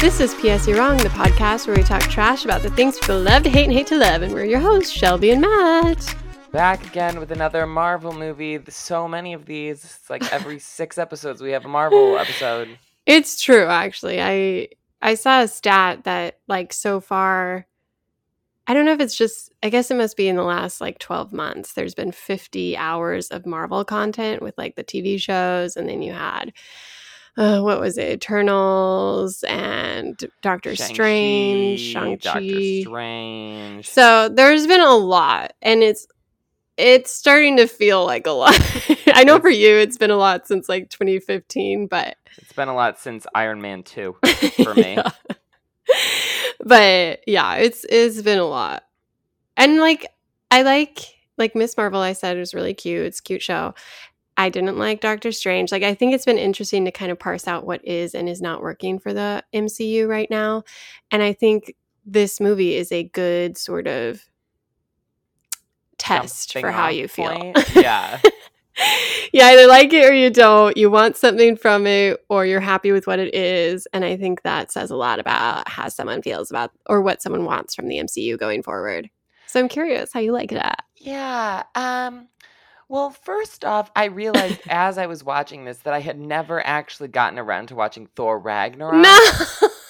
This is P.S. You're Wrong, the podcast where we talk trash about the things people love to hate and hate to love, and we're your hosts, Shelby and Matt. Back again with another Marvel movie. So many of these. It's like every 6 episodes we have a Marvel episode. It's true, actually. I saw a stat that, like, so far, I don't know if it's just, I guess it must be in the last, like, 12 months, there's been 50 hours of Marvel content with, like, the TV shows, and then you had... what was it? Eternals and Doctor Strange, Shang-Chi. So there's been a lot, and it's starting to feel like a lot. I know for you, it's been a lot since like 2015, but it's been a lot since Iron Man 2 for me. Yeah. But yeah, it's been a lot, and like I like Ms. Marvel. I said it was really cute. It's a cute show. I didn't like Doctor Strange. Like, I think it's been interesting to kind of parse out what is and is not working for the MCU right now. And I think this movie is a good sort of test for how you feel. Yeah. Yeah, either like it or you don't. You want something from it or you're happy with what it is. And I think that says a lot about how someone feels about or what someone wants from the MCU going forward. So I'm curious how you like that. Yeah. Well, first off, I realized as I was watching this that I had never actually gotten around to watching Thor Ragnarok,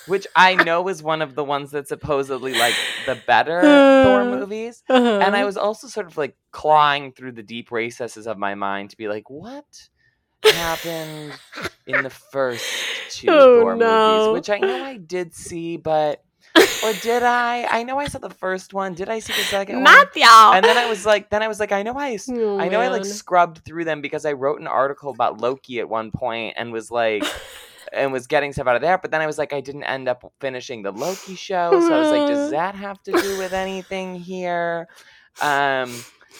which I know is one of the ones that's supposedly like the better Thor movies. Uh-huh. And I was also sort of like clawing through the deep recesses of my mind to be like, what happened in the first two Thor movies? Which I know I did see, but... Or did I? I know I saw the first one. Did I see the second one? Not y'all. And then I was like, I like scrubbed through them because I wrote an article about Loki at one point and was like, and was getting stuff out of there. But then I was like, I didn't end up finishing the Loki show. So I was like, does that have to do with anything here? And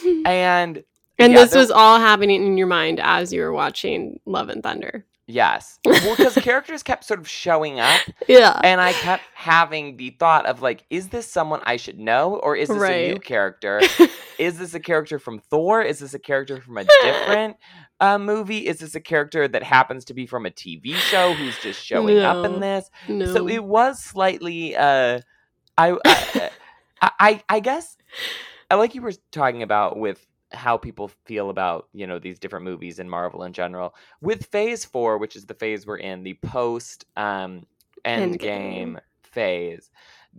yeah, this was all happening in your mind as you were watching Love and Thunder. Yes. Well, because characters kept sort of showing up. Yeah. And I kept having the thought of like, is this someone I should know? Or is this a new character? Is this a character from Thor? Is this a character from a different movie? Is this a character that happens to be from a TV show who's just showing up in this? No. So it was slightly, I guess, like you were talking about with how people feel about, you know, these different movies and Marvel in general. With Phase 4, which is the phase we're in, the post Endgame phase,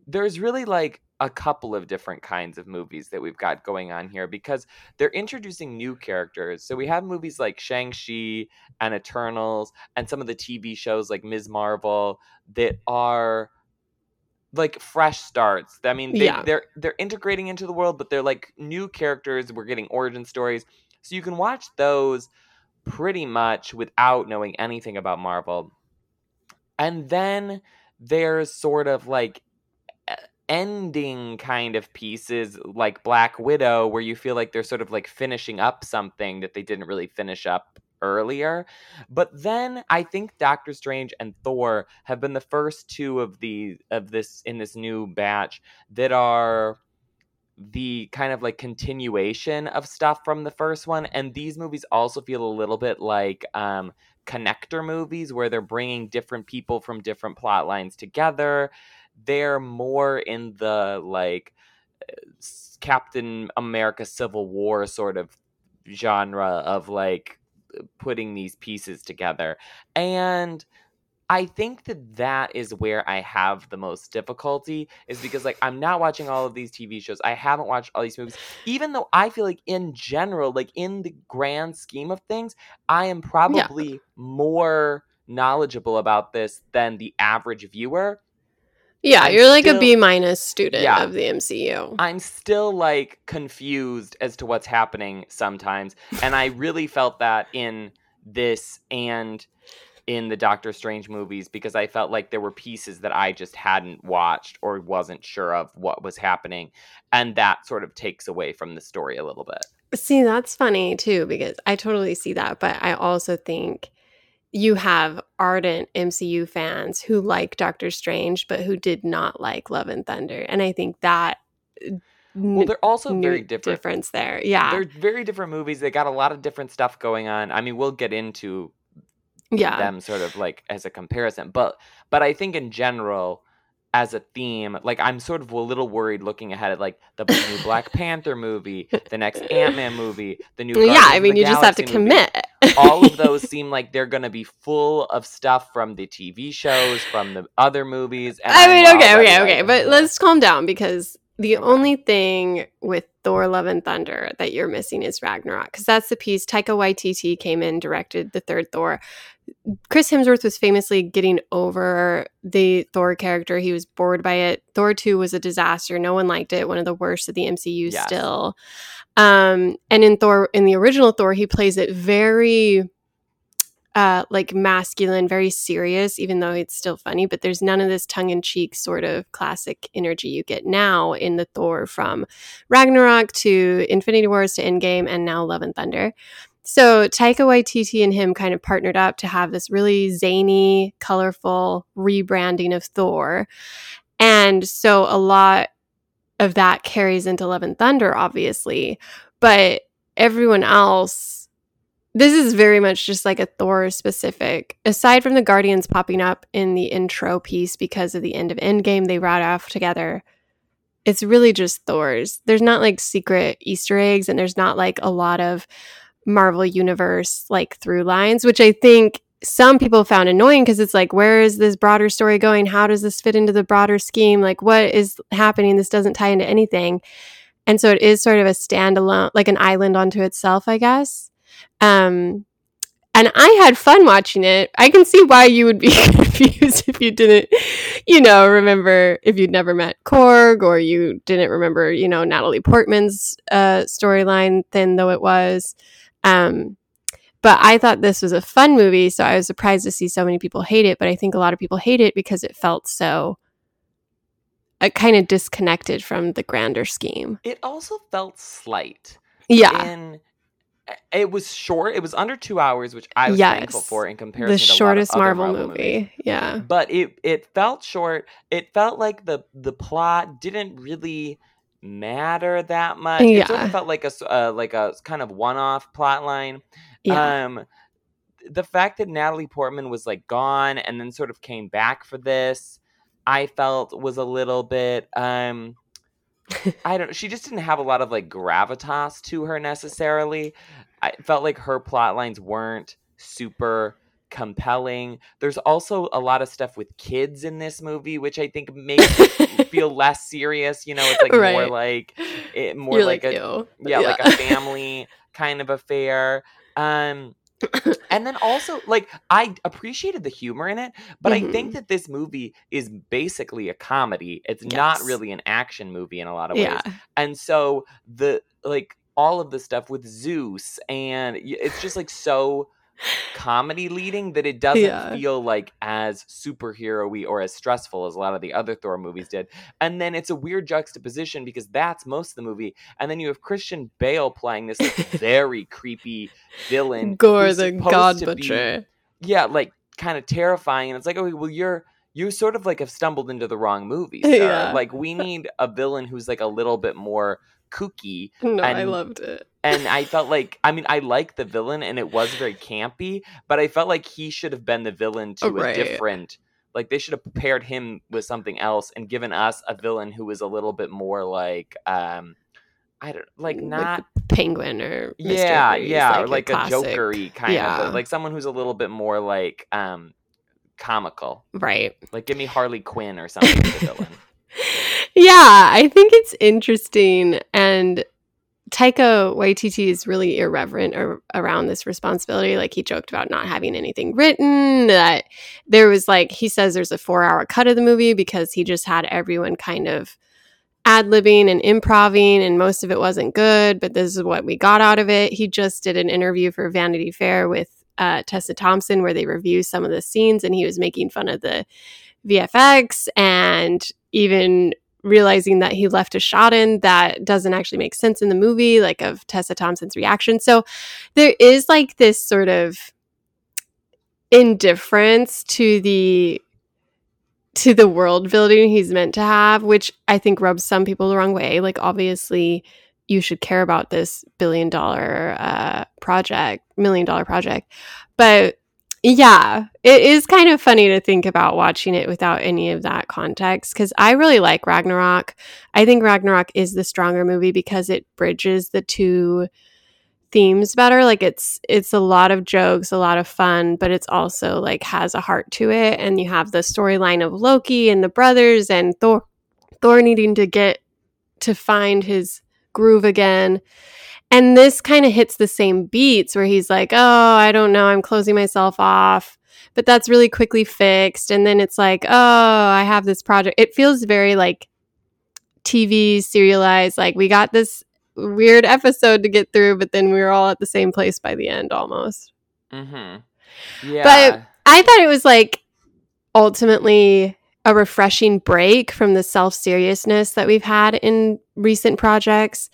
there's really like a couple of different kinds of movies that we've got going on here because they're introducing new characters. So we have movies like Shang-Chi and Eternals and some of the TV shows like Ms. Marvel that are like fresh starts. I mean, they're integrating into the world, but they're like new characters. We're getting origin stories. So you can watch those pretty much without knowing anything about Marvel. And then there's sort of like ending kind of pieces like Black Widow, where you feel like they're sort of like finishing up something that they didn't really finish up earlier. But then I think Doctor Strange and Thor have been the first two of this in this new batch that are the kind of like continuation of stuff from the first one. And these movies also feel a little bit like connector movies where they're bringing different people from different plot lines together. They're more in the like Captain America Civil War sort of genre of like putting these pieces together. And I think that that is where I have the most difficulty, is because like I'm not watching all of these TV shows. I haven't watched all these movies, even though I feel like in general, like in the grand scheme of things, I am probably more knowledgeable about this than the average viewer. Yeah, you're like a B- student of the MCU. I'm still like confused as to what's happening sometimes. And I really felt that in this and in the Doctor Strange movies because I felt like there were pieces that I just hadn't watched or wasn't sure of what was happening. And that sort of takes away from the story a little bit. See, that's funny too, because I totally see that. But I also think you have ardent MCU fans who like Doctor Strange, but who did not like Love and Thunder. And I think that... Well, they're also very different. Difference there. Yeah. They're very different movies. They got a lot of different stuff going on. I mean, we'll get into them sort of like as a comparison. But I think in general, as a theme, like I'm sort of a little worried looking ahead at like the new Black Panther movie, the next Ant-Man movie, the new Guardians I mean, of the you Galaxy just have to movie. Commit. All of those seem like they're going to be full of stuff from the TV shows, from the other movies. And I mean, okay. But let's calm down because... The only thing with Thor, Love, and Thunder that you're missing is Ragnarok, because that's the piece. Taika Waititi came in, directed the third Thor. Chris Hemsworth was famously getting over the Thor character. He was bored by it. Thor 2 was a disaster. No one liked it. One of the worst of the MCU still. And in the original Thor, he plays it very... like masculine, very serious, even though it's still funny, but there's none of this tongue-in-cheek sort of classic energy you get now in the Thor from Ragnarok to Infinity Wars to Endgame and now Love and Thunder. So Taika Waititi and him kind of partnered up to have this really zany, colorful rebranding of Thor. And so a lot of that carries into Love and Thunder, obviously, but everyone else... This is very much just like a Thor-specific. Aside from the Guardians popping up in the intro piece because of the end of Endgame, they ride off together. It's really just Thor's. There's not like secret Easter eggs, and there's not like a lot of Marvel Universe like through lines, which I think some people found annoying because it's like, where is this broader story going? How does this fit into the broader scheme? Like, what is happening? This doesn't tie into anything. And so it is sort of a standalone, like an island unto itself, I guess. And I had fun watching it. I can see why you would be confused if you didn't, remember if you'd never met Korg or you didn't remember, Natalie Portman's storyline, thin though it was. But I thought this was a fun movie, so I was surprised to see so many people hate it. But I think a lot of people hate it because it felt so kind of disconnected from the grander scheme. It also felt slight. Yeah. It was short. It was under 2 hours, which I was thankful for in comparison to the shortest Marvel movie. Yeah, but it felt short. It felt like the plot didn't really matter that much. Yeah. It sort of felt like a kind of one-off plot line. Yeah. The fact that Natalie Portman was like gone and then sort of came back for this, I felt was a little bit. She just didn't have a lot of like gravitas to her necessarily. I felt like her plot lines weren't super compelling. There's also a lot of stuff with kids in this movie, which I think makes it feel less serious. It's like right. Like a family kind of affair. And then also, like, I appreciated the humor in it, but I think that this movie is basically a comedy. It's not really an action movie in a lot of ways. And so all of the stuff with Zeus, and it's just like so comedy leading that it doesn't feel like as superhero-y or as stressful as a lot of the other Thor movies did. And then it's a weird juxtaposition because that's most of the movie, and then you have Christian Bale playing this like, very creepy villain, Gore the God Butcher, kind of terrifying. And it's like, okay, well you sort of like have stumbled into the wrong movie, sir. Like we need a villain who's like a little bit more kooky. I loved it. And I felt like, I like the villain and it was very campy, but I felt like he should have been the villain to a different, like they should have paired him with something else and given us a villain who was a little bit more like, not like Penguin or Mr. Freeze, like a Joker-y kind of, like someone who's a little bit more like comical. Right. Like give me Harley Quinn or something as a villain. Yeah, I think it's interesting, and Taika Waititi is really irreverent around this responsibility. Like he joked about not having anything written, that there was like, he says there's a 4-hour cut of the movie because he just had everyone kind of ad-libbing and improvising, and most of it wasn't good, but this is what we got out of it. He just did an interview for Vanity Fair with Tessa Thompson, where they review some of the scenes, and he was making fun of the VFX and even realizing that he left a shot in that doesn't actually make sense in the movie, like of Tessa Thompson's reaction. So there is like this sort of indifference to the world building he's meant to have, which I think rubs some people the wrong way. Like, obviously you should care about this $1 million project. But yeah, it is kind of funny to think about watching it without any of that context, because I really like Ragnarok. I think Ragnarok is the stronger movie because it bridges the two themes better. Like, it's a lot of jokes, a lot of fun, but it's also like has a heart to it. And you have the storyline of Loki and the brothers and Thor needing to get to find his groove again. And this kind of hits the same beats where he's like, oh, I don't know, I'm closing myself off. But that's really quickly fixed. And then it's like, oh, I have this project. It feels very like TV serialized. Like, we got this weird episode to get through, but then we were all at the same place by the end almost. Mm-hmm. Yeah. But I thought it was like ultimately a refreshing break from the self-seriousness that we've had in recent projects.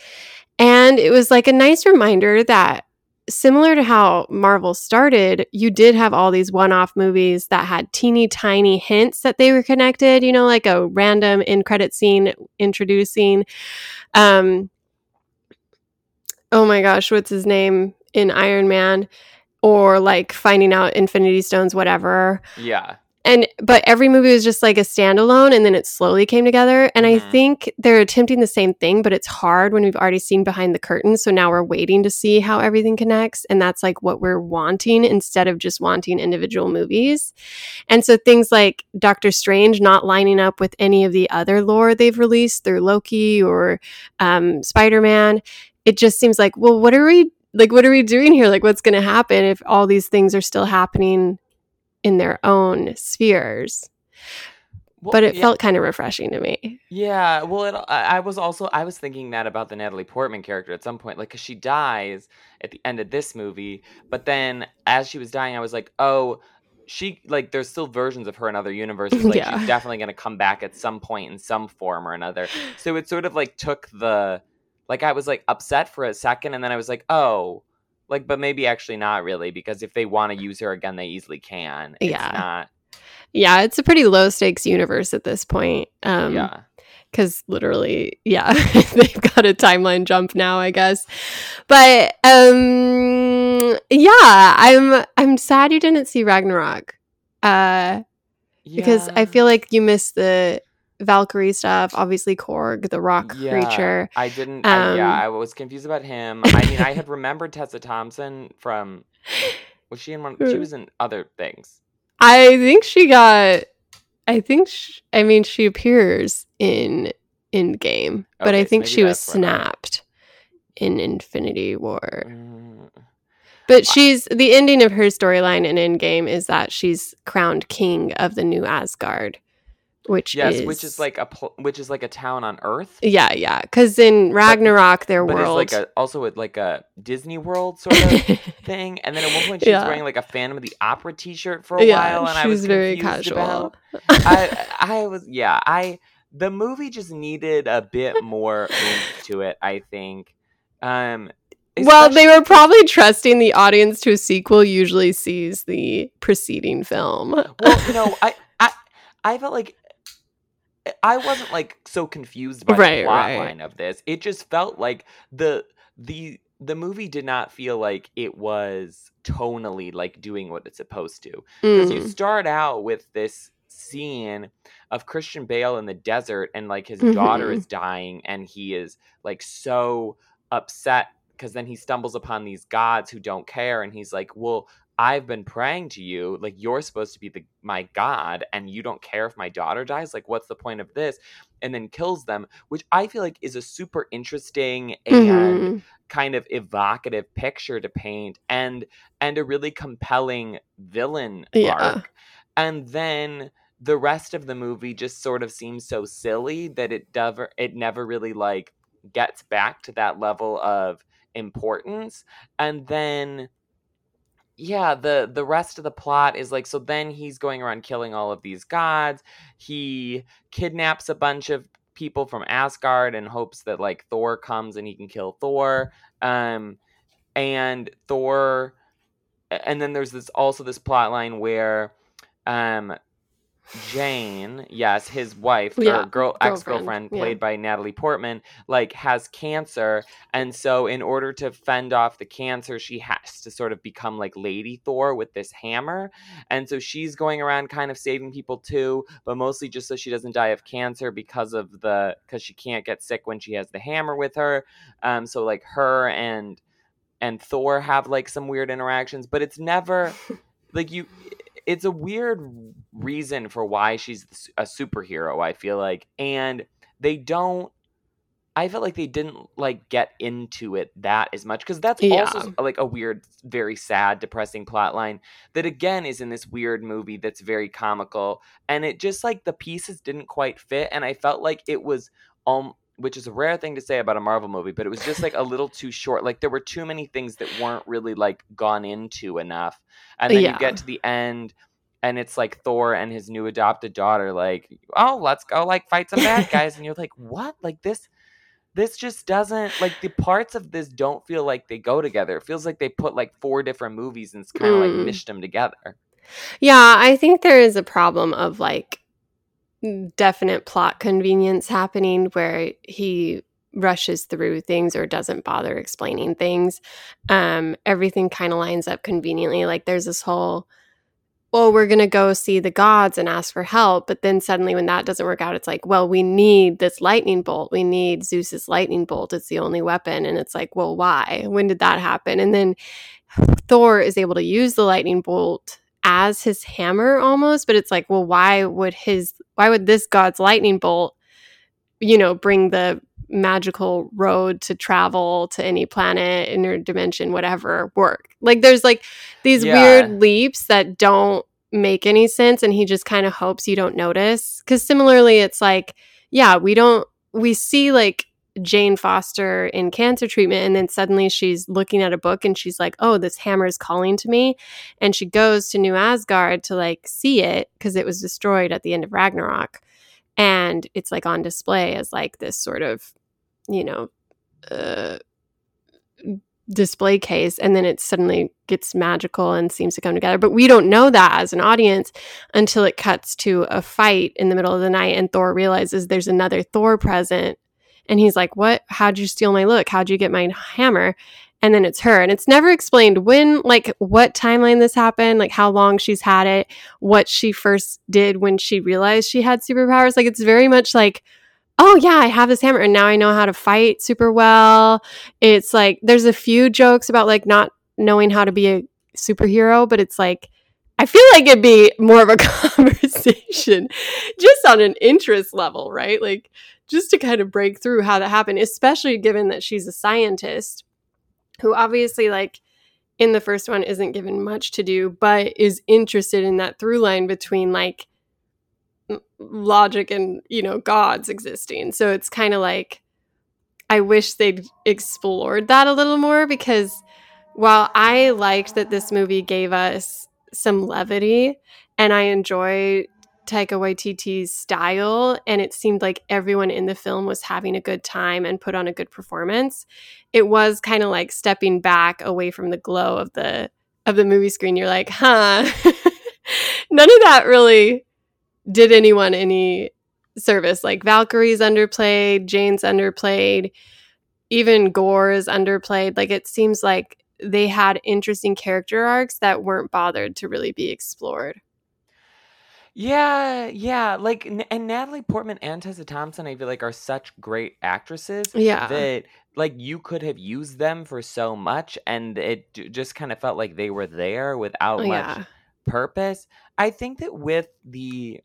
And it was like a nice reminder that, similar to how Marvel started, you did have all these one-off movies that had teeny tiny hints that they were connected, you know, like a random in-credit scene introducing, oh my gosh, what's his name in Iron Man, or like finding out Infinity Stones, whatever. Yeah. But every movie was just like a standalone, and then it slowly came together. And I think they're attempting the same thing, but it's hard when we've already seen behind the curtain. So now we're waiting to see how everything connects. And that's like what we're wanting instead of just wanting individual movies. And so things like Doctor Strange not lining up with any of the other lore they've released through Loki or Spider-Man. It just seems like, well, what are we doing here? Like, what's going to happen if all these things are still happening in their own spheres? Well, but it felt kind of refreshing to me. Yeah, well, I was thinking that about the Natalie Portman character at some point, like, because she dies at the end of this movie, but then as she was dying, I was like, oh, she, like, there's still versions of her in other universes, like, yeah, she's definitely going to come back at some point in some form or another. So it sort of, like, took the, like, I was, like, upset for a second, and then I was like, oh, like, but maybe actually not really, because if they want to use her again, they easily can. It's not. Yeah, it's a pretty low stakes universe at this point. Yeah. Because literally, yeah, they've got a timeline jump now, I guess. But yeah, I'm sad you didn't see Ragnarok. Because I feel like you missed the Valkyrie stuff, obviously Korg, the rock creature. I didn't. I was confused about him. I mean, I had remembered Tessa Thompson from. Was she in one? She was in other things. I think she got. She appears in Endgame, but okay, I think so she was snapped in Infinity War. But she's the ending of her storyline in Endgame is that she's crowned king of the New Asgard. Which is like a town on Earth. Yeah. Because in Ragnarok, their world is like also like a Disney World sort of thing. And then at one point, she was wearing like a Phantom of the Opera T-shirt for a while, and I was very casual. The movie just needed a bit more oomph to it, I think. Well, they were probably trusting the audience to a sequel usually sees the preceding film. Well, you know, I felt like I wasn't, like, so confused by the plotline of this. It just felt like the movie did not feel like it was tonally, like, doing what it's supposed to. Because you start out with this scene of Christian Bale in the desert, and, like, his daughter is dying, and he is, like, so upset because then he stumbles upon these gods who don't care, and he's like, well, I've been praying to you, like, you're supposed to be my God, and you don't care if my daughter dies? Like, what's the point of this? And then kills them, which I feel like is a super interesting and kind of evocative picture to paint, and a really compelling villain arc. And then the rest of the movie just sort of seems so silly that it never really, like, gets back to that level of importance. And then yeah, the rest of the plot is like, so then he's going around killing all of these gods. He kidnaps a bunch of people from Asgard and hopes that like Thor comes and he can kill Thor. And then there's this plot line where Jane, yes, his wife, yeah, or ex-girlfriend, played by Natalie Portman, like has cancer, and so in order to fend off the cancer, she has to sort of become like Lady Thor with this hammer, and so she's going around kind of saving people too, but mostly just so she doesn't die of cancer because she can't get sick when she has the hammer with her. So like her and Thor have like some weird interactions, but it's never like you. It's a weird reason for why she's a superhero, I feel like. And I felt like they didn't like get into it that as much, because that's also like a weird, very sad, depressing plot line that again is in this weird movie that's very comical, and it just like the pieces didn't quite fit, and I felt like it was which is a rare thing to say about a Marvel movie, but it was just like a little too short. Like there were too many things that weren't really like gone into enough. And then you get to the end and it's like Thor and his new adopted daughter, like, oh, let's go like fight some bad guys. And you're like, what? Like this just doesn't, like the parts of this don't feel like they go together. It feels like they put like four different movies and kind of like mished them together. Yeah. I think there is a problem of like, definite plot convenience happening where he rushes through things or doesn't bother explaining things. Everything kind of lines up conveniently. Like there's this whole, well, we're going to go see the gods and ask for help. But then suddenly when that doesn't work out, it's like, well, we need this lightning bolt. We need Zeus's lightning bolt. It's the only weapon. And it's like, well, why? When did that happen? And then Thor is able to use the lightning bolt as his hammer almost, but it's like, well, why would this god's lightning bolt, you know, bring the magical road to travel to any planet, inner dimension, whatever, work? Like there's like these weird leaps that don't make any sense, and he just kind of hopes you don't notice. Because similarly, it's like, yeah, we see like Jane Foster in cancer treatment, and then suddenly she's looking at a book and she's like, oh, this hammer is calling to me, and she goes to New Asgard to like see it because it was destroyed at the end of Ragnarok, and it's like on display as like this sort of, you know, display case, and then it suddenly gets magical and seems to come together. But we don't know that as an audience until it cuts to a fight in the middle of the night and Thor realizes there's another Thor present. And he's like, what? How'd you steal my look? How'd you get my hammer? And then it's her. And it's never explained when, like, what timeline this happened, like how long she's had it, what she first did when she realized she had superpowers. Like, it's very much like, oh, yeah, I have this hammer and now I know how to fight super well. It's like, there's a few jokes about, like, not knowing how to be a superhero, but it's like, I feel like it'd be more of a conversation just on an interest level, right? Like, just to kind of break through how that happened, especially given that she's a scientist who obviously, like, in the first one isn't given much to do, but is interested in that through line between, like, logic and, you know, gods existing. So it's kind of like, I wish they'd explored that a little more, because while I liked that this movie gave us some levity and I enjoy Taika Waititi's style, and it seemed like everyone in the film was having a good time and put on a good performance, it was kind of like stepping back away from the glow of the movie screen. You're like, huh, none of that really did anyone any service. Like Valkyrie's underplayed, Jane's underplayed, even Gore is underplayed. Like it seems like they had interesting character arcs that weren't bothered to really be explored. Yeah. Like, and Natalie Portman and Tessa Thompson, I feel like, are such great actresses. Yeah. That, like, you could have used them for so much, and it just kind of felt like they were there without much purpose. I think that with the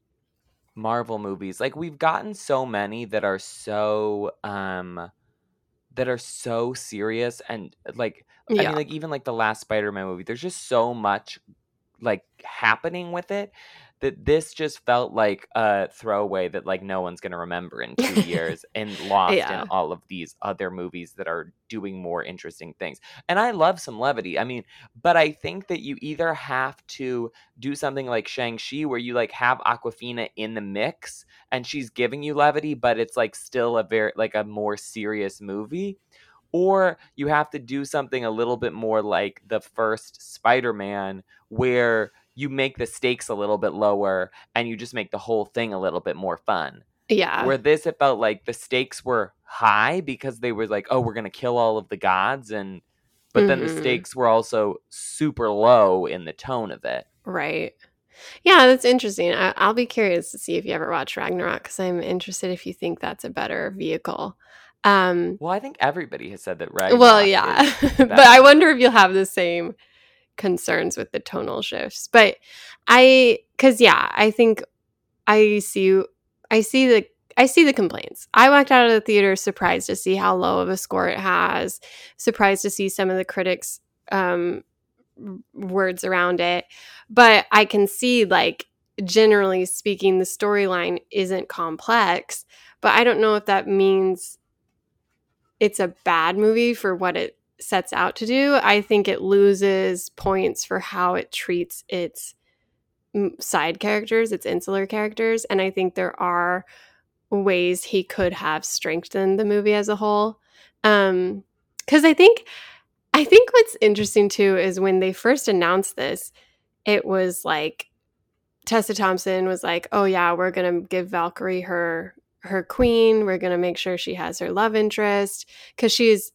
Marvel movies, like, we've gotten so many that are so serious, and, like, I mean, like, even, like, the last Spider-Man movie, there's just so much, like, happening with it that this just felt like a throwaway that like no one's going to remember in 2 years and lost in all of these other movies that are doing more interesting things. And I love some levity. I mean, but I think that you either have to do something like Shang-Chi where you like have Awkwafina in the mix and she's giving you levity, but it's like still a very like a more serious movie. Or you have to do something a little bit more like the first Spider-Man where you make the stakes a little bit lower and you just make the whole thing a little bit more fun. Yeah. Where this, it felt like the stakes were high because they were like, oh, we're going to kill all of the gods. And but then the stakes were also super low in the tone of it. Right. Yeah, that's interesting. I'll be curious to see if you ever watch Ragnarok because I'm interested if you think that's a better vehicle. Well, I think everybody has said that, right? Well, yeah, but I wonder if you'll have the same concerns with the tonal shifts. But I think I see the complaints. I walked out of the theater surprised to see how low of a score it has, surprised to see some of the critics' words around it. But I can see, like, generally speaking, the storyline isn't complex. But I don't know if that means it's a bad movie for what it sets out to do. I think it loses points for how it treats its side characters, its insular characters. And I think there are ways he could have strengthened the movie as a whole. Because I think what's interesting, too, is when they first announced this, it was like Tessa Thompson was like, oh, yeah, we're going to give Valkyrie her queen, we're going to make sure she has her love interest, because she's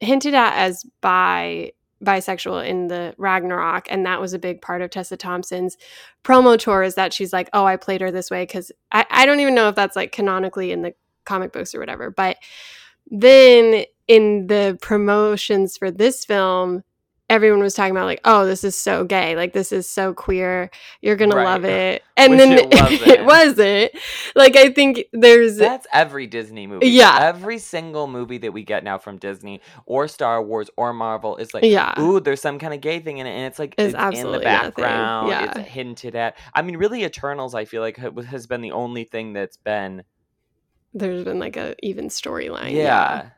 hinted at as bisexual in the Ragnarok, and that was a big part of Tessa Thompson's promo tour, is that she's like, oh, I played her this way, because I don't even know if that's like canonically in the comic books or whatever. But then in the promotions for this film, everyone was talking about like, oh, this is so gay, like this is so queer, you're gonna love it. And which then it wasn't. Like, I think that's every Disney movie. Yeah, every single movie that we get now from Disney or Star Wars or Marvel is like, ooh, there's some kind of gay thing in it, and it's like it's in the background, it's hinted at. I mean, really, Eternals, I feel like has been the only thing that's been there's been like a even storyline. Yeah,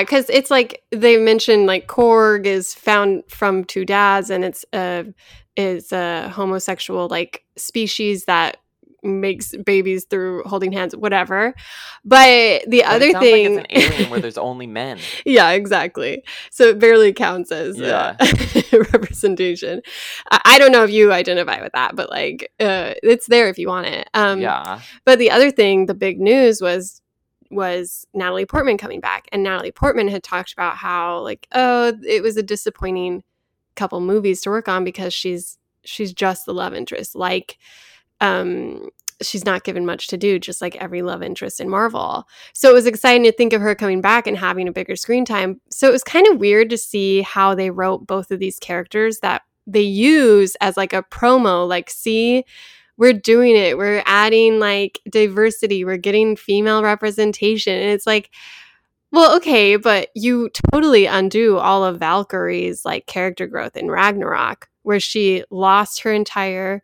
because it's like they mentioned like Korg is found from two dads, and it's a homosexual like species that makes babies through holding hands, whatever. But the other thing, like, it's an alien where there's only men. Yeah, exactly. So it barely counts as representation. I don't know if you identify with that, but like it's there if you want it. But the other thing, the big news was Natalie Portman coming back, and Natalie Portman had talked about how like, oh, it was a disappointing couple movies to work on because she's just the love interest, like. She's not given much to do, just like every love interest in Marvel. So it was exciting to think of her coming back and having a bigger screen time. So it was kind of weird to see how they wrote both of these characters that they use as like a promo, like, see, we're doing it, we're adding like diversity, we're getting female representation. And it's like, well, okay, but you totally undo all of Valkyrie's like character growth in Ragnarok, where she lost her entire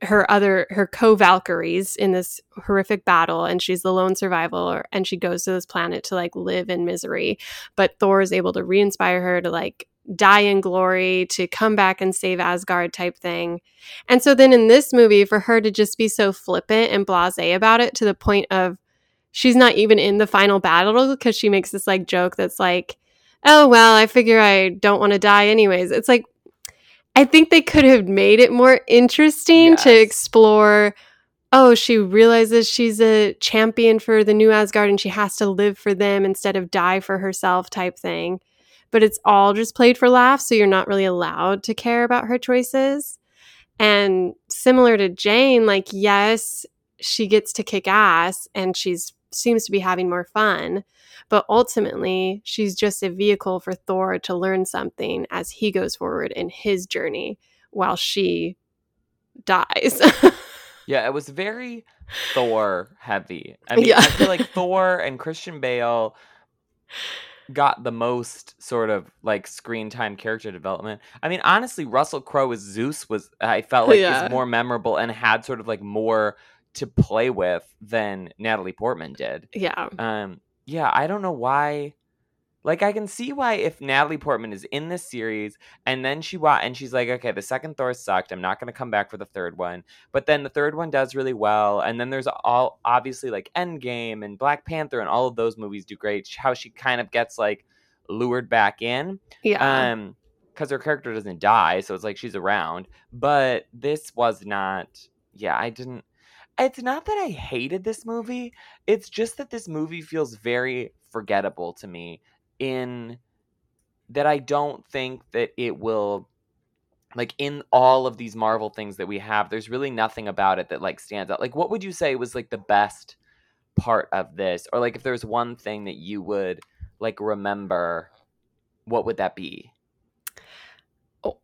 her co-Valkyries in this horrific battle, and she's the lone survivor, and she goes to this planet to like live in misery, but Thor is able to re-inspire her to like die in glory, to come back and save Asgard type thing. And so then in this movie, for her to just be so flippant and blasé about it, to the point of she's not even in the final battle, because she makes this like joke that's like, oh, well, I figure I don't want to die anyways. It's like, I think they could have made it more interesting to explore, oh, she realizes she's a champion for the New Asgard and she has to live for them instead of die for herself type thing. But it's all just played for laughs, so you're not really allowed to care about her choices. And similar to Jane, like, yes, she gets to kick ass and she's seems to be having more fun, but ultimately she's just a vehicle for Thor to learn something as he goes forward in his journey while she dies. Yeah, it was very Thor heavy. I mean, I feel like Thor and Christian Bale got the most sort of like screen time character development. I mean, honestly, Russell Crowe as Zeus was, I felt like, is more memorable and had sort of like more to play with than Natalie Portman did. Yeah. Yeah, I don't know why. Like, I can see why if Natalie Portman is in this series and then she's like, okay, the second Thor sucked. I'm not going to come back for the third one. But then the third one does really well. And then there's all obviously like Endgame and Black Panther and all of those movies do great. How she kind of gets like lured back in. Yeah. Because her character doesn't die. So it's like she's around. But this was not. Yeah, I didn't. It's not that I hated this movie. It's just that this movie feels very forgettable to me. In that I don't think that it will, like, in all of these Marvel things that we have, there's really nothing about it that, like, stands out. Like, what would you say was, like, the best part of this? Or, like, if there's one thing that you would, like, remember, what would that be?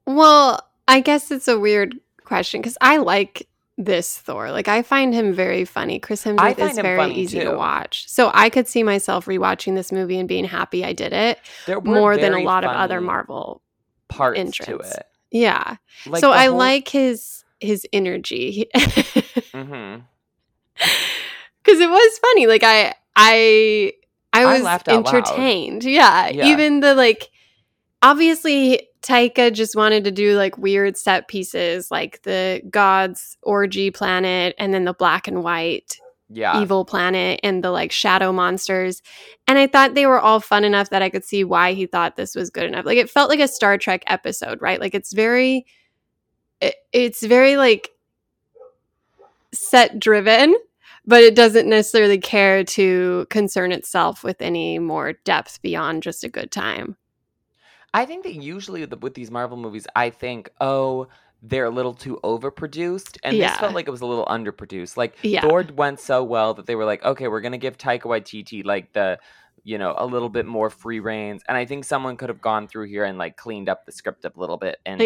Well, I guess it's a weird question because I like this Thor. Like, I find him very funny. Chris Hemsworth is very easy to watch. So I could see myself rewatching this movie and being happy I did it more than a lot of other Marvel parts entrants. To it. Yeah. Like so I like his energy. Mm-hmm. Because it was funny. Like I was entertained. Yeah. Even the like obviously Taika just wanted to do like weird set pieces like the gods orgy planet and then the black and white evil planet and the like shadow monsters. And I thought they were all fun enough that I could see why he thought this was good enough. Like it felt like a Star Trek episode, right? Like it's very like set driven, but it doesn't necessarily care to concern itself with any more depth beyond just a good time. I think that usually with these Marvel movies, I think, oh, they're a little too overproduced. And this felt like it was a little underproduced. Like, Thor went so well that they were like, okay, we're going to give Taika Waititi, like, the, you know, a little bit more free reins. And I think someone could have gone through here and, like, cleaned up the script up a little bit and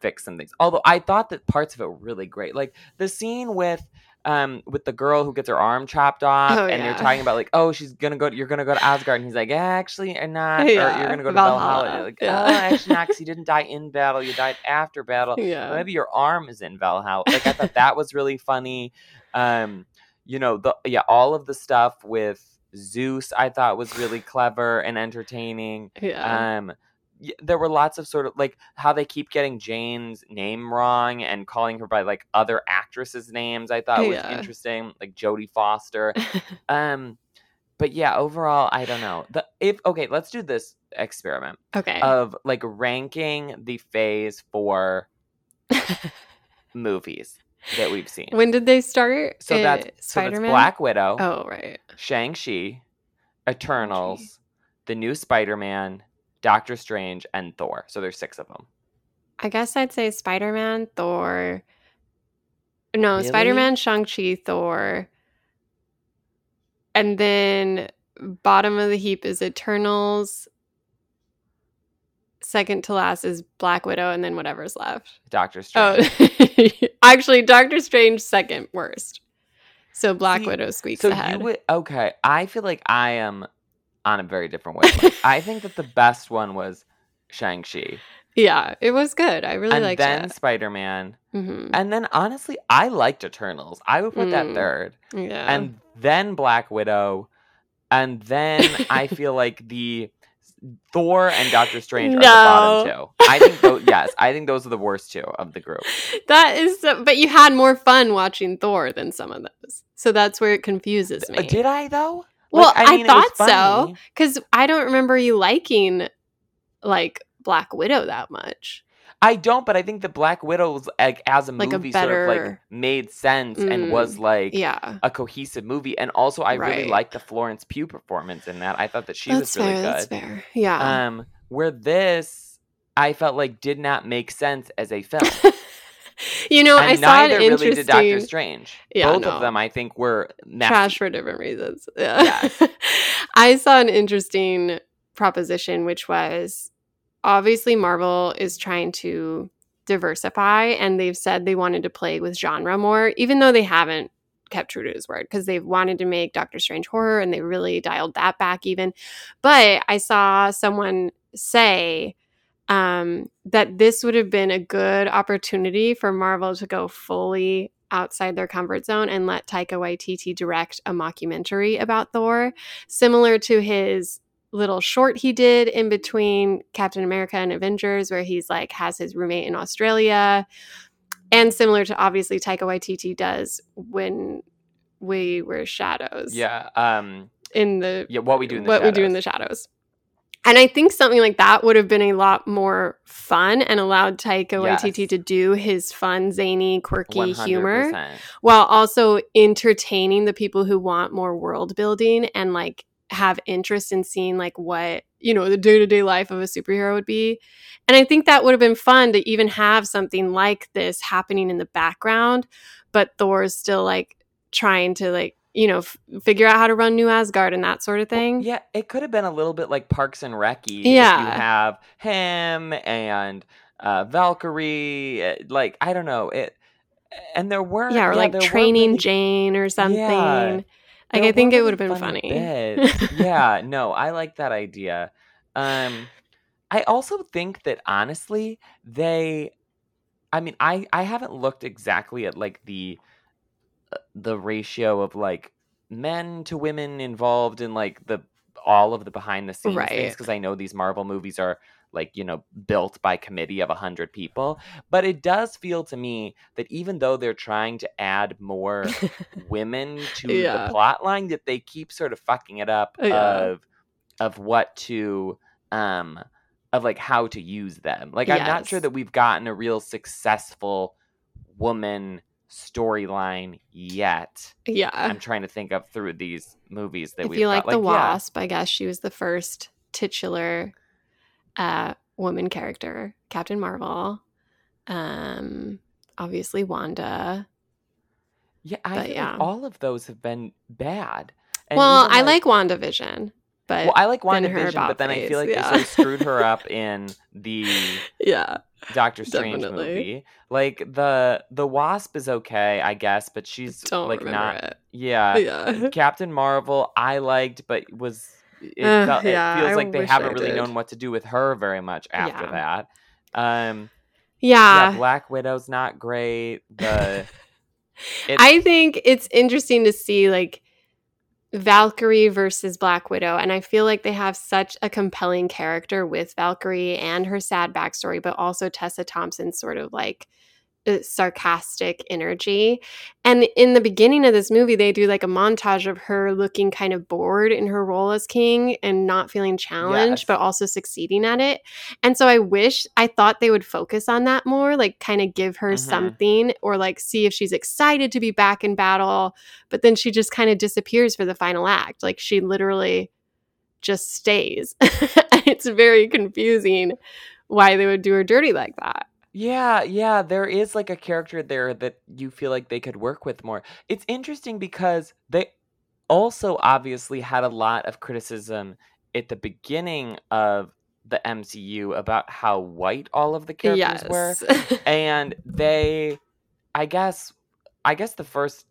fixed some things. Although I thought that parts of it were really great. Like, the scene with the girl who gets her arm chopped off and they're talking about like, oh, you're gonna go to Asgard, and he's like, actually not, or you're gonna go to Valhalla. Like, actually not, because you didn't die in battle, you died after battle. Yeah. Maybe your arm is in Valhalla. Like I thought that was really funny. You know, all of the stuff with Zeus I thought was really clever and entertaining. Yeah. There were lots of sort of like how they keep getting Jane's name wrong and calling her by like other actresses' names. I thought was interesting, like Jodie Foster. But yeah, overall, I don't know. Let's do this experiment. Okay. Of like ranking the Phase 4 movies that we've seen. When did they start? So that's Black Widow. Oh right. Shang-Chi, Eternals, The New Spider-Man, Doctor Strange, and Thor. So there's 6 of them. I guess I'd say Spider-Man, Thor. No, really? Spider-Man, Shang-Chi, Thor. And then bottom of the heap is Eternals. Second to last is Black Widow, and then whatever's left. Doctor Strange. Oh. Actually, Doctor Strange, second worst. So Black Widow squeaks ahead. I feel like I am on a very different way. I think that the best one was Shang-Chi. Yeah, it was good. I really liked it. And then Spider-Man. Mm-hmm. And then, honestly, I liked Eternals. I would put that third. Yeah. And then Black Widow. And then I feel like the Thor and Doctor Strange are the bottom two. I think those are the worst two of the group. But you had more fun watching Thor than some of those. So that's where it confuses me. Did I, though? Well, like, I thought so, because I don't remember you liking, like, Black Widow that much. I don't, but I think the Black Widow was, like, as a like movie, a better, sort of, like, made sense and was, like, a cohesive movie. And also, I really liked the Florence Pugh performance in that. I thought that she was really good. That's fair, yeah. Where this, I felt like, did not make sense as a film. You know, and I saw an interesting. Really did Doctor Strange. Yeah, both of them, I think, were trash for different reasons. Yeah. Yes. I saw an interesting proposition, which was obviously Marvel is trying to diversify, and they've said they wanted to play with genre more, even though they haven't kept true to his word, because they've wanted to make Doctor Strange horror and they really dialed that back even. But I saw someone say that this would have been a good opportunity for Marvel to go fully outside their comfort zone and let Taika Waititi direct a mockumentary about Thor, similar to his little short he did in between Captain America and Avengers, where he's like has his roommate in Australia, and similar to obviously Taika Waititi does When We Were Shadows. What We Do in the Shadows. And I think something like that would have been a lot more fun and allowed Taika Waititi to do his fun, zany, quirky 100%. Humor, while also entertaining the people who want more world building and like have interest in seeing like what, you know, the day-to-day life of a superhero would be. And I think that would have been fun to even have something like this happening in the background, but Thor's still like trying to like, you know, figure out how to run New Asgard and that sort of thing. Well, yeah, it could have been a little bit like Parks and Rec-y. Yeah. If you have him and Valkyrie, like, I don't know. Jane or something. Yeah, like, I think it would have been funny. Yeah, no, I like that idea. I also think that, honestly, I haven't looked exactly at, like, the ratio of like men to women involved in like the all of the behind the scenes things, because I know these Marvel movies are like, you know, built by committee of 100 people, but it does feel to me that even though they're trying to add more women to the plot line, that they keep sort of fucking it up of what to of like how to use them. Like, I'm not sure that we've gotten a real successful woman storyline yet. Yeah, I'm trying to think of through these movies that we feel like the Wasp. I guess she was the first titular woman character. Captain Marvel, obviously Wanda. Yeah, I feel like all of those have been bad. And I like WandaVision, but I feel like they sort of screwed her up in the Doctor Strange movie. Like the Wasp is okay, I guess, but she's not. Yeah. Captain Marvel I liked, but it feels like they haven't really known what to do with her very much after that. Black Widow's not great. I think it's interesting to see like Valkyrie versus Black Widow, and I feel like they have such a compelling character with Valkyrie and her sad backstory, but also Tessa Thompson's sort of like sarcastic energy. And in the beginning of this movie, they do like a montage of her looking kind of bored in her role as king and not feeling challenged, but also succeeding at it. And so I thought they would focus on that more, like kind of give her something, or like see if she's excited to be back in battle. But then she just kind of disappears for the final act. Like, she literally just stays. And it's very confusing why they would do her dirty like that. Yeah, there is like a character there that you feel like they could work with more. It's interesting because they also obviously had a lot of criticism at the beginning of the MCU about how white all of the characters were. And they, I guess the first,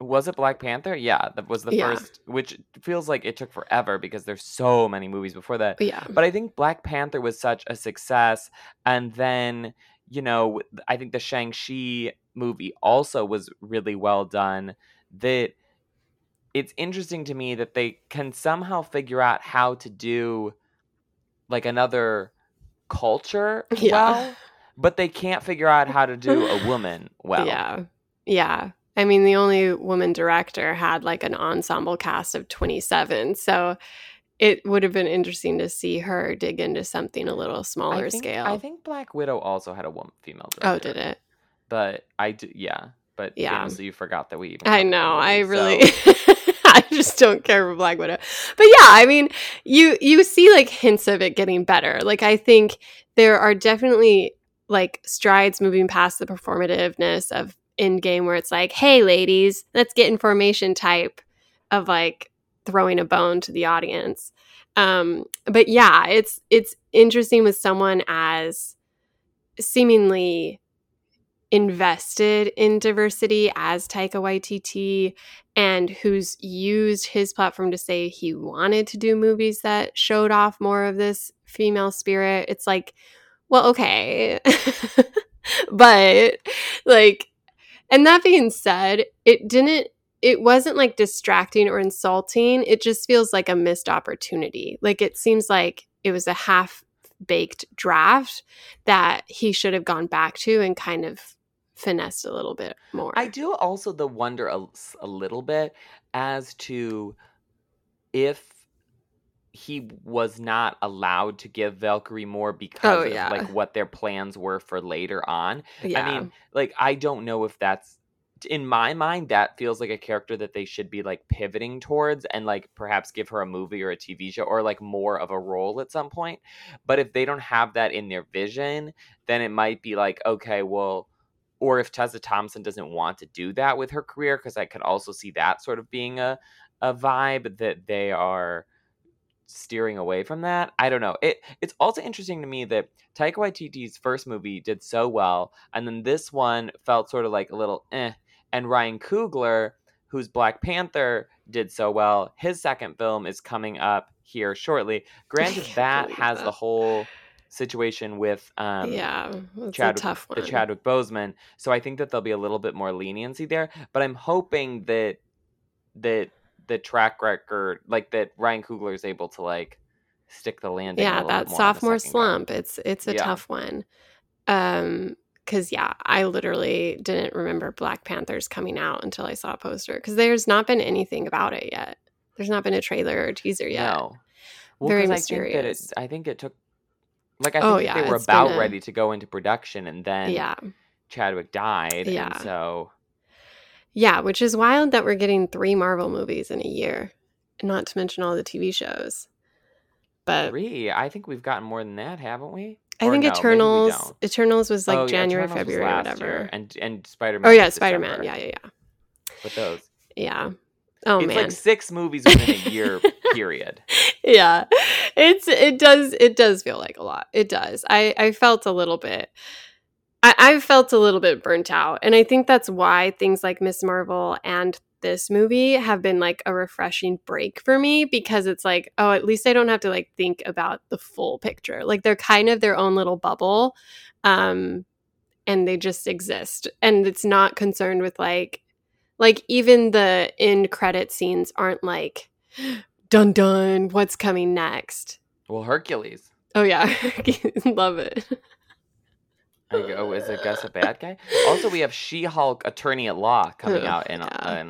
was it Black Panther? Yeah, that was the first, which feels like it took forever because there's so many movies before that. Yeah. But I think Black Panther was such a success. And then, you know, I think the Shang-Chi movie also was really well done, that it's interesting to me that they can somehow figure out how to do like another culture well, but they can't figure out how to do a woman well. Yeah. I mean, the only woman director had like an ensemble cast of 27, so it would have been interesting to see her dig into something a little smaller scale. I think Black Widow also had a female director. Oh, did it? But I do, yeah. But yeah, so you forgot that we even. I know. I just don't care for Black Widow. But yeah, I mean, you see like hints of it getting better. Like, I think there are definitely like strides moving past the performativeness of Endgame, where it's like, hey ladies, let's get in formation type of like throwing a bone to the audience. But yeah, it's interesting with someone as seemingly invested in diversity as Taika Waititi and who's used his platform to say he wanted to do movies that showed off more of this female spirit. It's like, well, okay. But like, and that being said, it wasn't like distracting or insulting. It just feels like a missed opportunity. Like it seems like it was a half-baked draft that he should have gone back to and kind of finessed a little bit more. I do also wonder a little bit as to if he was not allowed to give Valkyrie more because of like what their plans were for later on. Yeah. I mean, like, I don't know if that's, in my mind, that feels like a character that they should be like pivoting towards and like perhaps give her a movie or a TV show or like more of a role at some point. But if they don't have that in their vision, then it might be like, okay, well, or if Tessa Thompson doesn't want to do that with her career, because I could also see that sort of being a vibe that they are steering away from that. I don't know. It's also interesting to me that Taika Waititi's first movie did so well, and then this one felt sort of like a little eh. And Ryan Coogler, whose Black Panther did so well, his second film is coming up here shortly. Granted, that has the whole situation with the Chadwick Boseman, so I think that there'll be a little bit more leniency there. But I'm hoping that the track record, like that Ryan Coogler is able to like stick the landing. Yeah, that sophomore slump. It's a tough one. Because, yeah, I literally didn't remember Black Panther's coming out until I saw a poster. Because there's not been anything about it yet. There's not been a trailer or a teaser yet. No. Well, very mysterious. I think it took... Like, I think they were about ready to go into production, and then Chadwick died, and so... Yeah, which is wild that we're getting 3 Marvel movies in a year. Not to mention all the TV shows. But 3? I think we've gotten more than that, haven't we? I think Eternals was like January, February, or whatever. Year. And Spider-Man. Oh, yeah, Spider-Man. Yeah. With those. Yeah. Oh, man. It's like 6 movies within a year period. Yeah. It does feel like a lot. It does. I felt a little bit burnt out. And I think that's why things like Ms. Marvel and this movie have been like a refreshing break for me, because it's like, oh, at least I don't have to like think about the full picture. Like they're kind of their own little bubble, and they just exist. And it's not concerned with like even the end credit scenes aren't like, dun dun, what's coming next? Well, Hercules. Oh, yeah. Love it. Is it Gus a bad guy? Also, we have She-Hulk Attorney at Law coming out in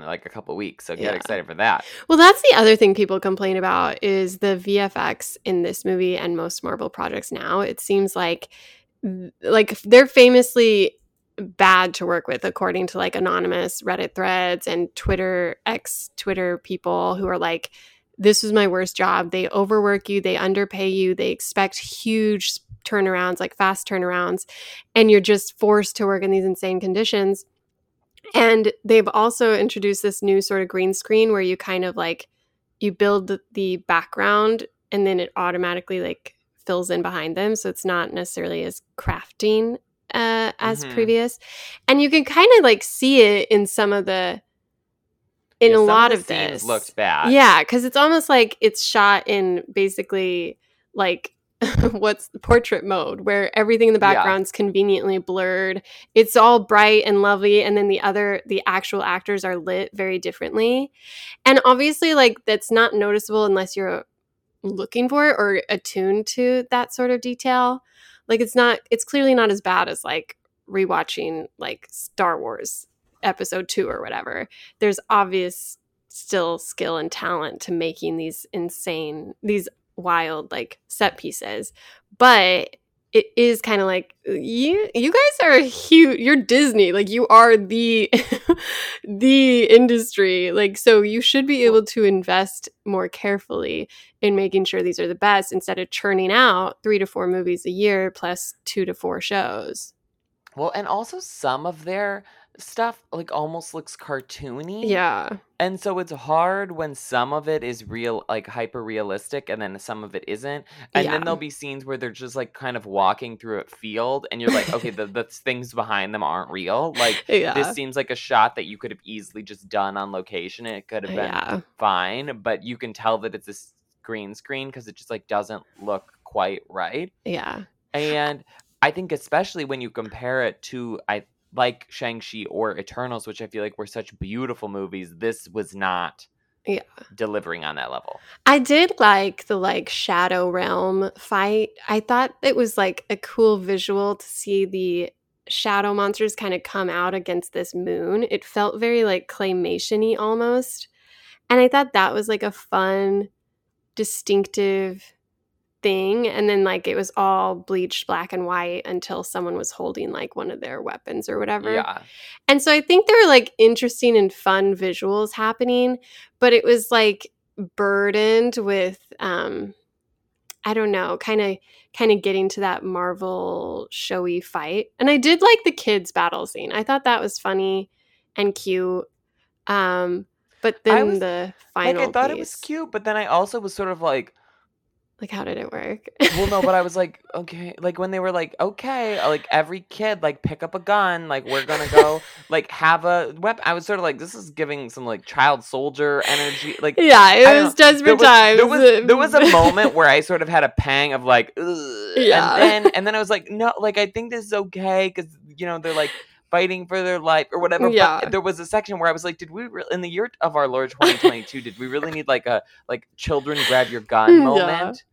like a couple weeks, so get excited for that. Well, that's the other thing people complain about is the VFX in this movie and most Marvel projects now. It seems like they're famously bad to work with, according to like anonymous Reddit threads and ex-Twitter people who are like, this was my worst job. They overwork you. They underpay you. They expect huge turnarounds, like fast turnarounds, and you're just forced to work in these insane conditions. And they've also introduced this new sort of green screen where you kind of like you build the background and then it automatically like fills in behind them, so it's not necessarily as crafting as previous. And you can kind of like see it in some of the a lot of this looked bad, because it's almost like it's shot in basically like what's the portrait mode, where everything in the background's conveniently blurred. It's all bright and lovely, and then the actual actors are lit very differently, and obviously like that's not noticeable unless you're looking for it or attuned to that sort of detail. Like it's clearly not as bad as like rewatching like Star Wars episode 2 or whatever. There's obvious still skill and talent to making these wild like set pieces, but it is kind of like you guys are huge. You're Disney, like you are the the industry, like so you should be able to invest more carefully in making sure these are the best instead of churning out 3 to 4 movies a year plus 2 to 4 shows. Well, and also some of their stuff like almost looks cartoony. Yeah. And so it's hard when some of it is real, like hyper realistic, and then some of it isn't. And then there'll be scenes where they're just like kind of walking through a field and you're like, okay, the things behind them aren't real. Like this seems like a shot that you could have easily just done on location and it could have been fine, but you can tell that it's a green screen because it just like doesn't look quite right. Yeah. And I think especially when you compare it to, like Shang-Chi or Eternals, which I feel like were such beautiful movies, this was not delivering on that level. I did like the like Shadow Realm fight. I thought it was like a cool visual to see the shadow monsters kind of come out against this moon. It felt very like claymation-y almost. And I thought that was like a fun, distinctive thing, and then like it was all bleached black and white until someone was holding like one of their weapons or whatever. Yeah. And so I think there were like interesting and fun visuals happening, but it was like burdened with I don't know, kind of getting to that Marvel showy fight. And I did like the kids battle scene. I thought that was funny and cute. But then the final like, I thought piece, it was cute, but then I also was sort of like, how did it work? Well, no, but I was like, okay. Like, when they were like, okay, like, every kid, like, pick up a gun. Like, we're going to go, like, have a weapon. I was sort of like, this is giving some, like, child soldier energy. Like, yeah, it was desperate times. There was a moment where I sort of had a pang of, like, ugh. Yeah. And then I was like, no, like, I think this is okay because, you know, they're, like, fighting for their life or whatever. Yeah. But there was a section where I was like, did we in the year of our Lord 2022, did we really need like a children grab your gun moment?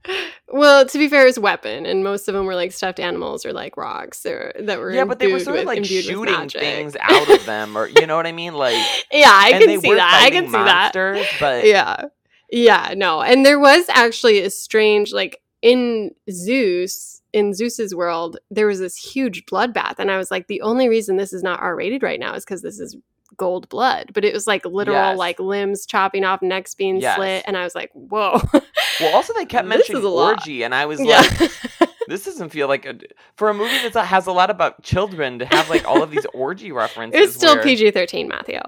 Well, to be fair, it was weapon, and most of them were like stuffed animals or like rocks or that were but they were sort of like shooting things out of them, or you know what I mean? Like I can see that. Yeah, no. And there was actually a strange like in Zeus's world, there was this huge bloodbath. And I was like, the only reason this is not R-rated right now is because this is gold blood. But it was like literal, like limbs chopping off, necks being slit. And I was like, whoa. Well, also they kept mentioning orgy. And I was like, this doesn't feel like for a movie that has a lot about children to have like all of these orgy references. It's still PG-13, Matthew.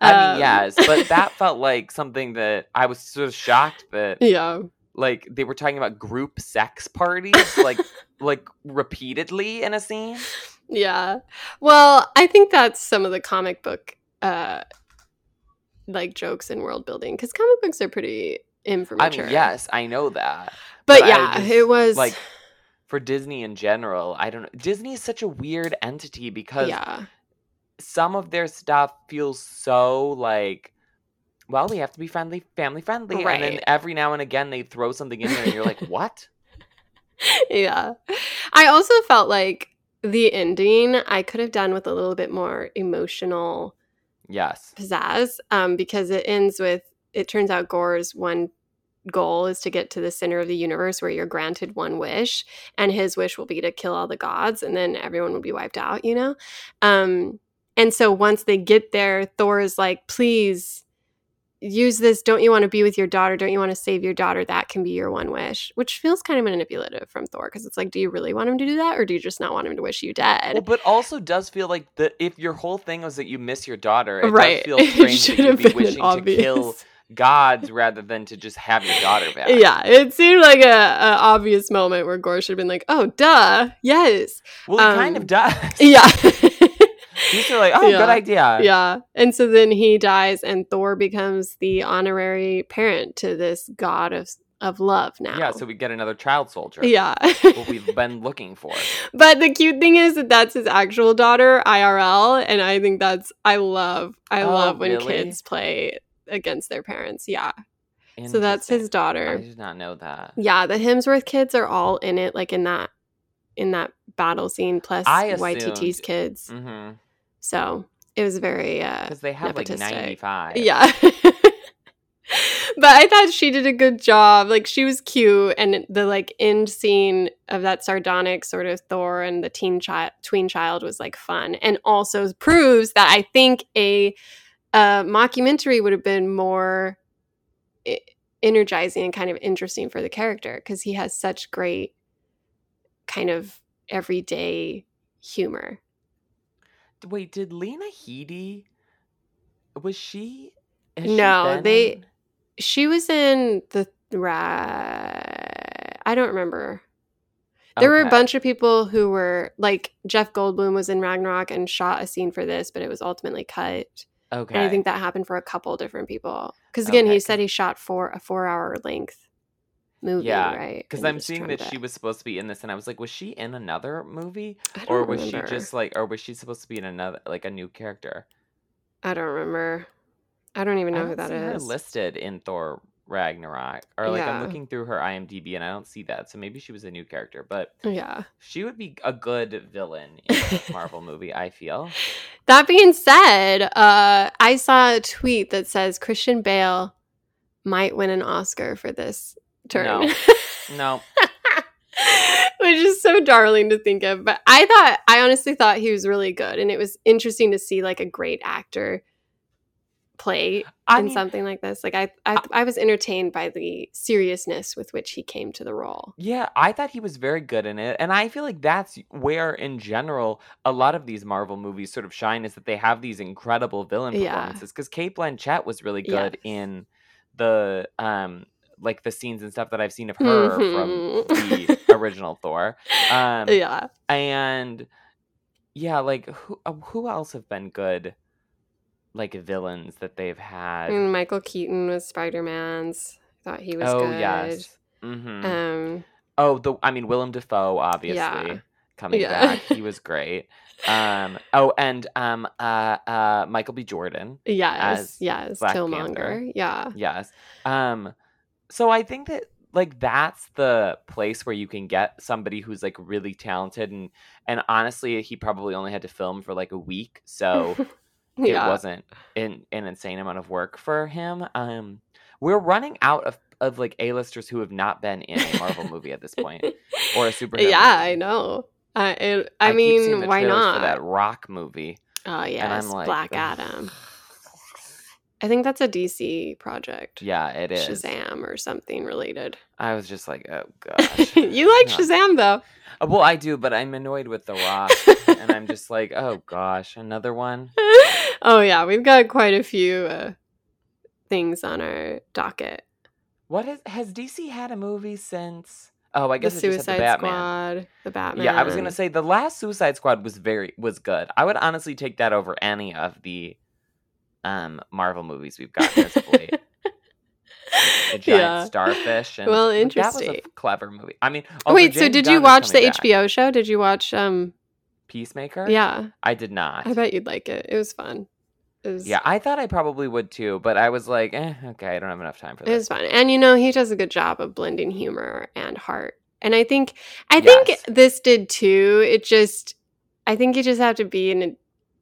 I mean, yes. But that felt like something that I was sort of shocked that. Yeah. Like, they were talking about group sex parties, like repeatedly in a scene. Yeah. Well, I think that's some of the comic book, like, jokes in world building. Because comic books are pretty immature. I mean, yes, I know that. But yeah, just, it was... Like, for Disney in general, I don't know. Disney is such a weird entity because some of their stuff feels so, like... Well, we have to be family friendly. Right. And then every now and again, they throw something in there and you're like, what? Yeah. I also felt like the ending I could have done with a little bit more emotional pizzazz, because it ends with, it turns out Gore's one goal is to get to the center of the universe where you're granted one wish, and his wish will be to kill all the gods and then everyone will be wiped out, you know? And so once they get there, Thor is like, please... use this. Don't you want to be with your daughter? Don't you want to save your daughter? That can be your one wish, which feels kind of manipulative from Thor, because it's like, do you really want him to do that, or do you just not want him to wish you dead? Well, but also does feel like that if your whole thing was that you miss your daughter, it does feel strange that you'd be wishing to kill gods rather than to just have your daughter back. Yeah, it seemed like a obvious moment where Gore should have been like, oh, duh, yes. Well, it kind of does. Yeah. These are like, oh, good idea. Yeah. And so then he dies, and Thor becomes the honorary parent to this god of love now. Yeah, so we get another child soldier. Yeah. What we've been looking for. But the cute thing is that that's his actual daughter, IRL, and I think that's, I love when kids play against their parents. Yeah. So that's his daughter. I did not know that. Yeah, the Hemsworth kids are all in it, like in that battle scene, plus YTT's kids. Mm-hmm. So it was very because they have nepotistic. Like 95. Yeah. But I thought she did a good job. Like, she was cute. And the like end scene of that sardonic sort of Thor and the tween child was like fun. And also proves that I think a mockumentary would have been more energizing and kind of interesting for the character, because he has such great kind of everyday humor. Wait, did Lena Headey, was she? No, she was in the, I don't remember. There were a bunch of people who were, like, Jeff Goldblum was in Ragnarok and shot a scene for this, but it was ultimately cut. Okay. And I think that happened for a couple different people. Because, again, he said he shot for a 4-hour length movie, right? Because I'm seeing that she was supposed to be in this, and I was like, was she in another movie? Or was she just, like, or was she supposed to be in another, like, a new character? I don't remember. I don't even know who that is. I don't see her listed in Thor Ragnarok, or like I'm looking through her IMDb and I don't see that, so maybe she was a new character, but she would be a good villain in a Marvel movie, I feel. That being said, I saw a tweet that says Christian Bale might win an Oscar for this turn. No. Which is so darling to think of, but I honestly thought he was really good, and it was interesting to see like a great actor play in something like this. Like I was entertained by the seriousness with which he came to the role. Yeah, I thought he was very good in it, and I feel like that's where in general a lot of these Marvel movies sort of shine, is that they have these incredible villain performances. Because Cate Blanchett was really good in the like the scenes and stuff that I've seen of her from the original Thor. And yeah, like who else have been good? Like villains that they've had. And Michael Keaton was Spider-Man's. I thought he was good. Oh, yes. Mm-hmm. Willem Dafoe, obviously, coming back. He was great. Michael B. Jordan. Yes. Black Killmonger. Panther. Yeah. Yes. So I think that, like, that's the place where you can get somebody who's like really talented, and honestly, he probably only had to film for like a week, so it wasn't an insane amount of work for him. We're running out of like A-listers who have not been in a Marvel movie at this point, or a superhero movie. I know. I mean, keep seeing the why not for that Rock movie? Oh yeah, like, Black Adam. I think that's a DC project. Yeah, it is. Shazam or something related. I was just like, oh gosh. You like Shazam though. Well, I do, but I'm annoyed with The Rock. And I'm just like, oh gosh, another one. Oh yeah, we've got quite a few things on our docket. Has DC had a movie since? Oh, I guess the Suicide Squad, the Batman. Yeah, I was gonna say the last Suicide Squad was good. I would honestly take that over any of the Marvel movies we've gotten as of late. The giant starfish. And, well, interesting. That was a clever movie. I mean, wait. James so did Gunn you watch the HBO show? Did you watch Peacemaker? Yeah, I did not. I bet you'd like it. It was fun. Yeah, I thought I probably would too, but I was like, okay, I don't have enough time for this. It was fun, and he does a good job of blending humor and heart. And I think this did too. I think you just have to be in a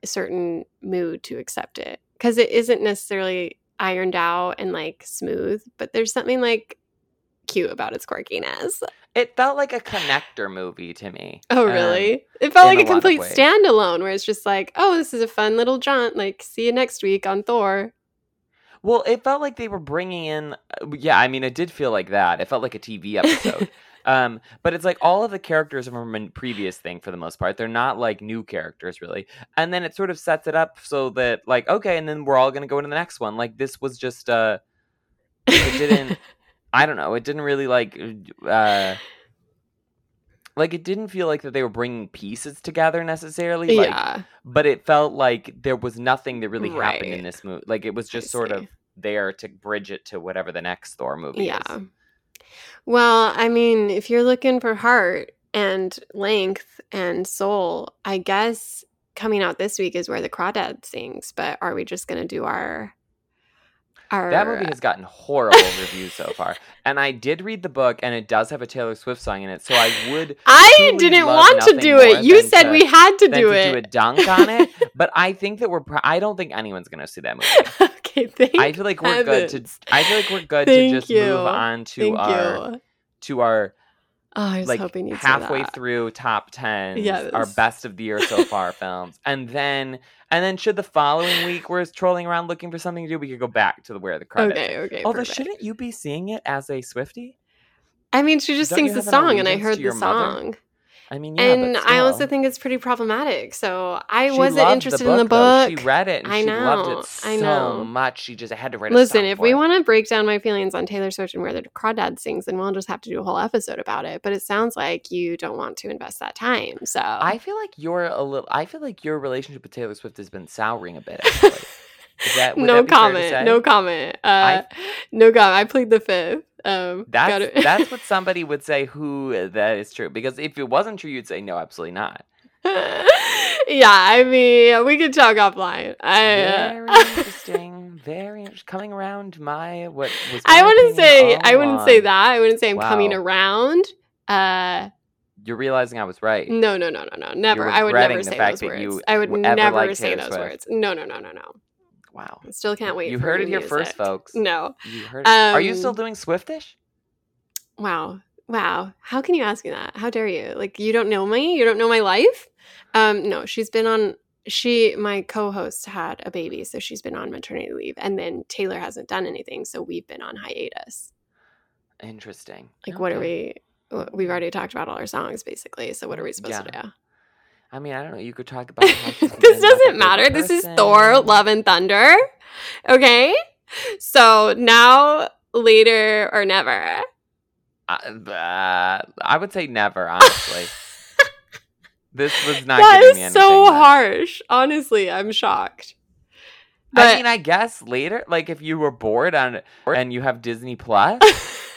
certain mood to accept it, because it isn't necessarily ironed out and like smooth, but there's something like cute about its quirkiness. It felt like a connector movie to me. Oh, really? It felt like a complete standalone where it's just like, oh, this is a fun little jaunt. Like, see you next week on Thor. Well, it felt like they were bringing in... yeah, I mean, it did feel like that. It felt like a TV episode. But it's like all of the characters from a previous thing for the most part. They're not like new characters, really. And then it sort of sets it up so that, like, okay, and then we're all going to go into the next one. Like, this was just... it didn't... I don't know. It didn't really like it didn't feel like that they were bringing pieces together necessarily. Like, but it felt like there was nothing that really happened in this movie. Like it was just sort of there to bridge it to whatever the next Thor movie is. Well, I mean, if you're looking for heart and length and soul, I guess coming out this week is Where the Crawdad Sings. But are we just going to do that movie has gotten horrible reviews so far, and I did read the book, and it does have a Taylor Swift song in it. So I didn't want to do it. You said we had to do it. To do a dunk on it, but I think that I don't think anyone's gonna see that movie. Okay, I feel like we're good to just move on to our. Oh, I was hoping you'd halfway through top 10, our best of the year so far films. And then should the following week we're trolling around looking for something to do, we could go back to the Where the Crawdad. Okay. Although shouldn't you be seeing it as a Swiftie? I mean, she just sings the song, and I heard the song. Mother? I mean, yeah, and I also think it's pretty problematic. So I wasn't interested in the book. She read it and she loved it so much. She just had to write a song. Listen, if we want to break down my feelings on Taylor Swift and Where the Crawdad Sings, then we'll just have to do a whole episode about it. But it sounds like you don't want to invest that time. So I feel like your relationship with Taylor Swift has been souring a bit, actually. No comment. No comment. I plead the fifth. That's what somebody would say who that is true. Because if it wasn't true, you'd say, no, absolutely not. Yeah, I mean, we could talk offline. Very interesting. Coming around my what was my I wouldn't say I'm coming around. You're realizing I was right. No. Never. I would never say those words. I would never say those words. No. Wow. Still can't wait. You heard it here first, folks. No. You heard it. Are you still doing Swiftish? Wow. How can you ask me that? How dare you? Like, you don't know me? You don't know my life? No, my co-host had a baby, so she's been on maternity leave. And then Taylor hasn't done anything, so we've been on hiatus. Interesting. Like, okay. What are we? We've already talked about all our songs, basically. So what are we supposed to do? I mean, I don't know. You could talk about this doesn't matter. This is Thor, Love and Thunder. Okay? So now, later, or never? I would say never, honestly. This was not giving me anything. That is so harsh. Honestly, I'm shocked. But I mean, I guess later, like if you were bored and you have Disney Plus.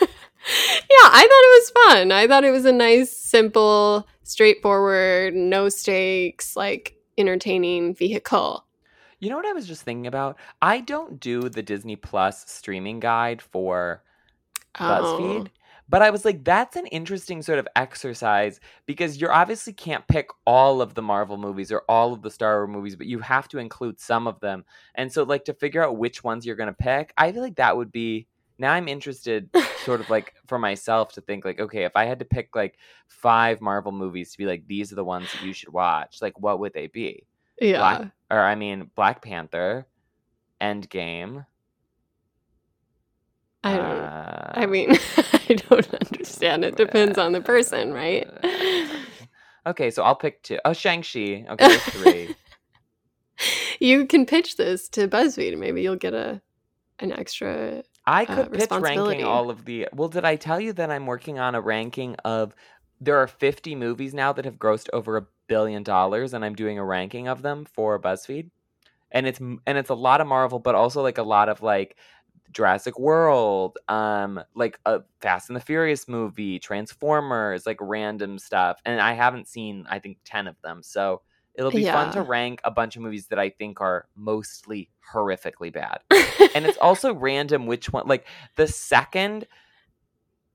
Yeah, I thought it was fun. I thought it was a nice, simple, straightforward, no stakes, like entertaining vehicle. You know what I was just thinking about? I don't do the Disney Plus streaming guide for BuzzFeed, but I was like, that's an interesting sort of exercise because you obviously can't pick all of the Marvel movies or all of the Star Wars movies, but you have to include some of them. And so like to figure out which ones you're going to pick, I feel like that would be... Now I'm interested sort of like for myself to think like, okay, if I had to pick like 5 Marvel movies to be like, these are the ones that you should watch, like what would they be? Yeah. Black Panther, Endgame. I don't know. I mean, I don't understand. It depends on the person, right? Okay, so I'll pick 2. Oh, Shang-Chi. Okay, there's 3. You can pitch this to BuzzFeed and maybe you'll get an extra... I could pitch ranking all of the... Well, did I tell you that I'm working on a ranking of... There are 50 movies now that have grossed over $1 billion, and I'm doing a ranking of them for BuzzFeed. And it's a lot of Marvel, but also like a lot of like Jurassic World, like a Fast and the Furious movie, Transformers, like random stuff. And I haven't seen, I think, 10 of them. So it'll be fun to rank a bunch of movies that I think are mostly horrifically bad. And it's also random which one, like the 2nd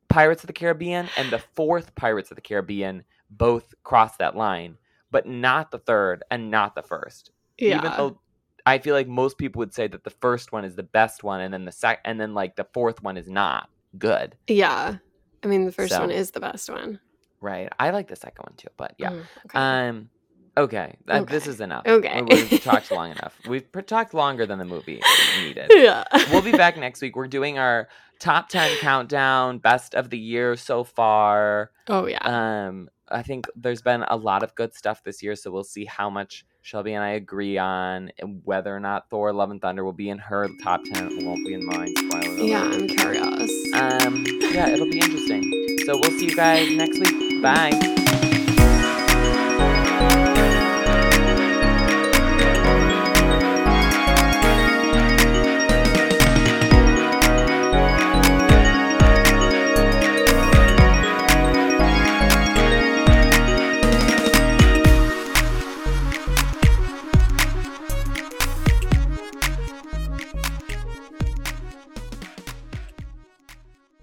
Pirates of the Caribbean and the 4th Pirates of the Caribbean both cross that line, but not the 3rd and not the 1st. Yeah. Even though I feel like most people would say that the 1st one is the best one and then the 4th one is not good. Yeah. I mean, the 1st one is the best one. Right. I like the 2nd one too, but yeah. Okay. Okay, this is enough. Okay. We've talked long enough. We've talked longer than the movie needed. Yeah. We'll be back next week. We're doing our top 10 countdown, best of the year so far. Oh, yeah. I think there's been a lot of good stuff this year, so we'll see how much Shelby and I agree on and whether or not Thor, Love and Thunder will be in her top 10. It won't be in mine. Yeah, I'm curious. Yeah, it'll be interesting. So we'll see you guys next week. Bye.